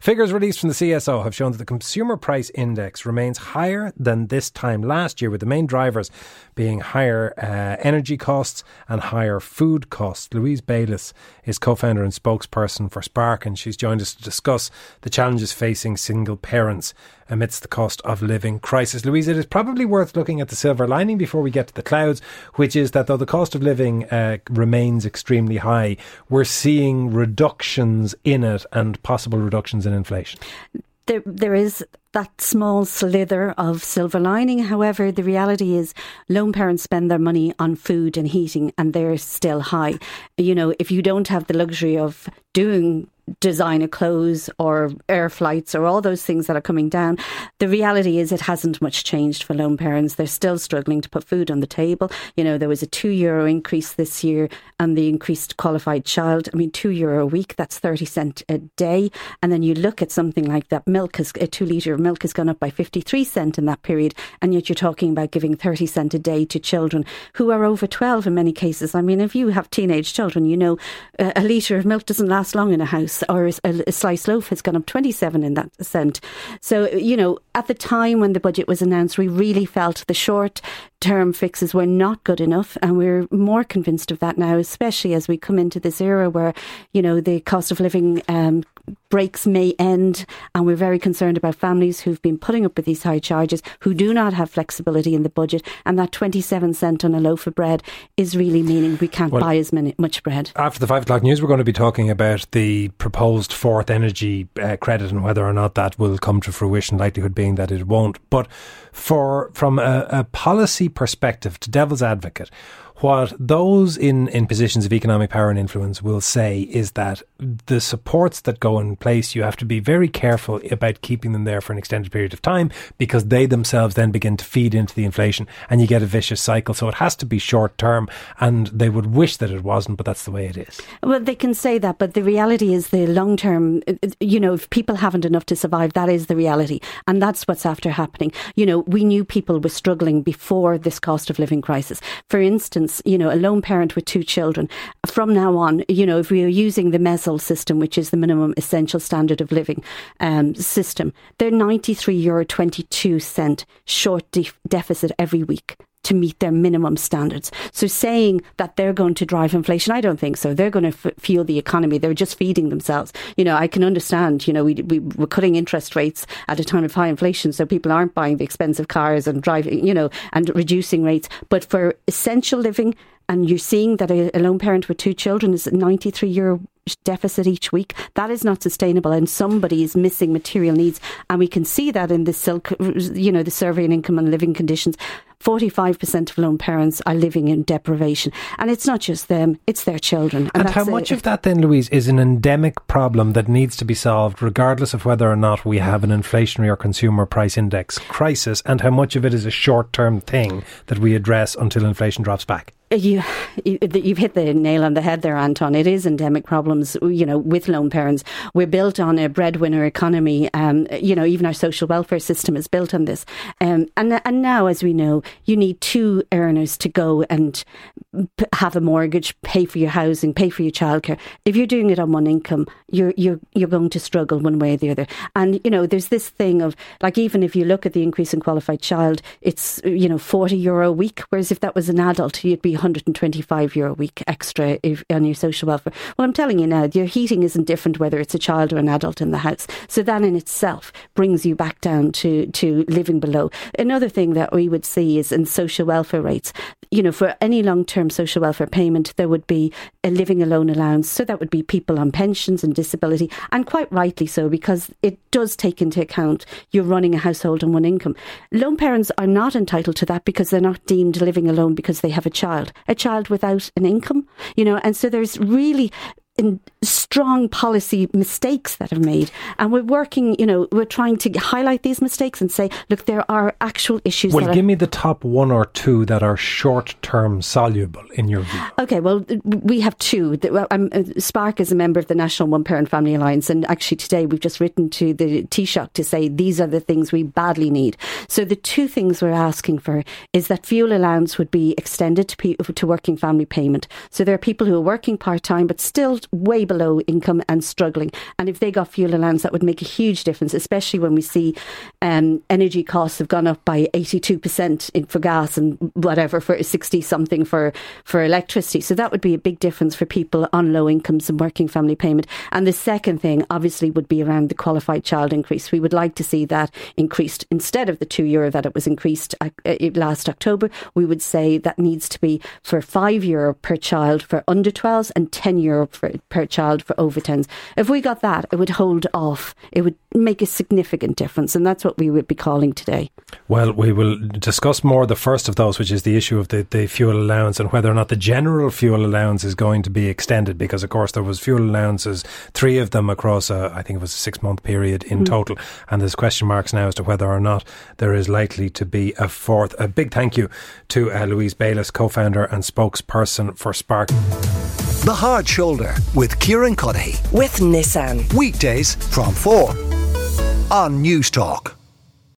Figures released from the CSO have shown that the Consumer Price Index remains higher than this time last year, with the main drivers being higher energy costs and higher food costs. Louise Bayliss is co-founder and spokesperson for S.P.A.R.K, and she's joined us to discuss the challenges facing single parents amidst the cost of living crisis. Louise, it is probably worth looking at the silver lining before we get to the clouds, which is that though the cost of living remains extremely high, we're seeing reductions in it and possible reductions in inflation. There is that small slither of silver lining. However, the reality is lone parents spend their money on food and heating, and they're still high. You know, if you don't have the luxury of doing designer clothes or air flights or all those things that are coming down, the reality is it hasn't much changed for lone parents. They're still struggling to put food on the table. You know, there was a €2 increase this year and the increased qualified child. I mean, €2 a week, that's 30 cent a day. And then you look at something like that milk, has, a 2 litre of milk has gone up by 53 cent in that period. And yet you're talking about giving 30 cent a day to children who are over 12 in many cases. I mean, if you have teenage children, you know, a litre of milk doesn't last long in a house. Or a sliced loaf has gone up 27 in that cent. So, you know, at the time when the budget was announced, we really felt the short-term fixes were not good enough, and we're more convinced of that now, especially as we come into this era where, you know, the cost of living breaks may end, and we're very concerned about families who've been putting up with these high charges, who do not have flexibility in the budget, and that 27 cent on a loaf of bread is really meaning we can't buy as much bread. After the 5 o'clock news, we're going to be talking about the proposed fourth energy credit and whether or not that will come to fruition, likelihood being that it won't. But from a policy perspective, to devil's advocate, what those in positions of economic power and influence will say is that the supports that go in place, you have to be very careful about keeping them there for an extended period of time, because they themselves then begin to feed into the inflation and you get a vicious cycle. So it has to be short term, and they would wish that it wasn't, but that's the way it is. Well, they can say that, but the reality is the long term, you know, if people haven't enough to survive, that is the reality. And that's what's after happening. You know, we knew people were struggling before this cost of living crisis. For instance, you know, a lone parent with 2 children. From now on, you know, if we are using the MESOL system, which is the minimum essential standard of living system, they're €93.22 short deficit every week to meet their minimum standards. So saying that they're going to drive inflation, I don't think so. They're going to fuel the economy. They're just feeding themselves. You know, I can understand, you know, we're cutting interest rates at a time of high inflation, so people aren't buying the expensive cars and driving, you know, and reducing rates. But for essential living, and you're seeing that a lone parent with 2 children is €93 deficit each week. That is not sustainable, and somebody is missing material needs. And we can see that in the silk, you know, the survey on income and living conditions. 45% of lone parents are living in deprivation, and it's not just them, it's their children. And how much of that then, Louise, is an endemic problem that needs to be solved regardless of whether or not we have an inflationary or consumer price index crisis, and how much of it is a short-term thing that we address until inflation drops back? You've hit the nail on the head there, Anton. It is endemic problems, you know, with lone parents. We're built on a breadwinner economy. You know, even our social welfare system is built on this. And now, as we know, you need 2 earners to go and have a mortgage, pay for your housing, pay for your childcare. If you're doing it on one income, you're going to struggle one way or the other. And, you know, there's this thing of, like, even if you look at the increase in qualified child, it's, you know, €40 a week, whereas if that was an adult, you'd be €125 a week extra on your social welfare. Well, I'm telling you now, your heating isn't different whether it's a child or an adult in the house. So that in itself brings you back down to living below. Another thing that we would see is in social welfare rates. You know, for any long-term social welfare payment, there would be a living alone allowance. So that would be people on pensions and disability, and quite rightly so, because it does take into account you're running a household on one income. Lone parents are not entitled to that because they're not deemed living alone because they have a child without an income, you know, and so there's really strong policy mistakes that have made, and we're working, you know, we're trying to highlight these mistakes and say, look, there are actual issues. Well, give me the top one or two that are short-term soluble in your view. Okay, well, we have two. SPARK is a member of the National One Parent Family Alliance, and actually today we've just written to the Taoiseach to say these are the things we badly need. So the two things we're asking for is that fuel allowance would be extended to working family payment. So there are people who are working part-time but still way below income and struggling. And if they got fuel allowance, that would make a huge difference, especially when we see energy costs have gone up by 82% for gas and whatever, for 60-something for electricity. So that would be a big difference for people on low incomes and working family payment. And the second thing, obviously, would be around the qualified child increase. We would like to see that increased. Instead of the €2 that it was increased last October, we would say that needs to be for €5 per child for under 12s and €10 per child for over 10s. If we got that, it would hold off. It would make a significant difference, and that's what we would be calling today. Well, we will discuss more the first of those, which is the issue of the fuel allowance and whether or not the general fuel allowance is going to be extended, because of course there was fuel allowances, three of them across I think it was a 6-month period in total, and there's question marks now as to whether or not there is likely to be a fourth. A big thank you to Louise Bayliss, co-founder and spokesperson for SPARK. The Hard Shoulder with Kieran Cuddihy. With Nissan. Weekdays from 4 on News Talk.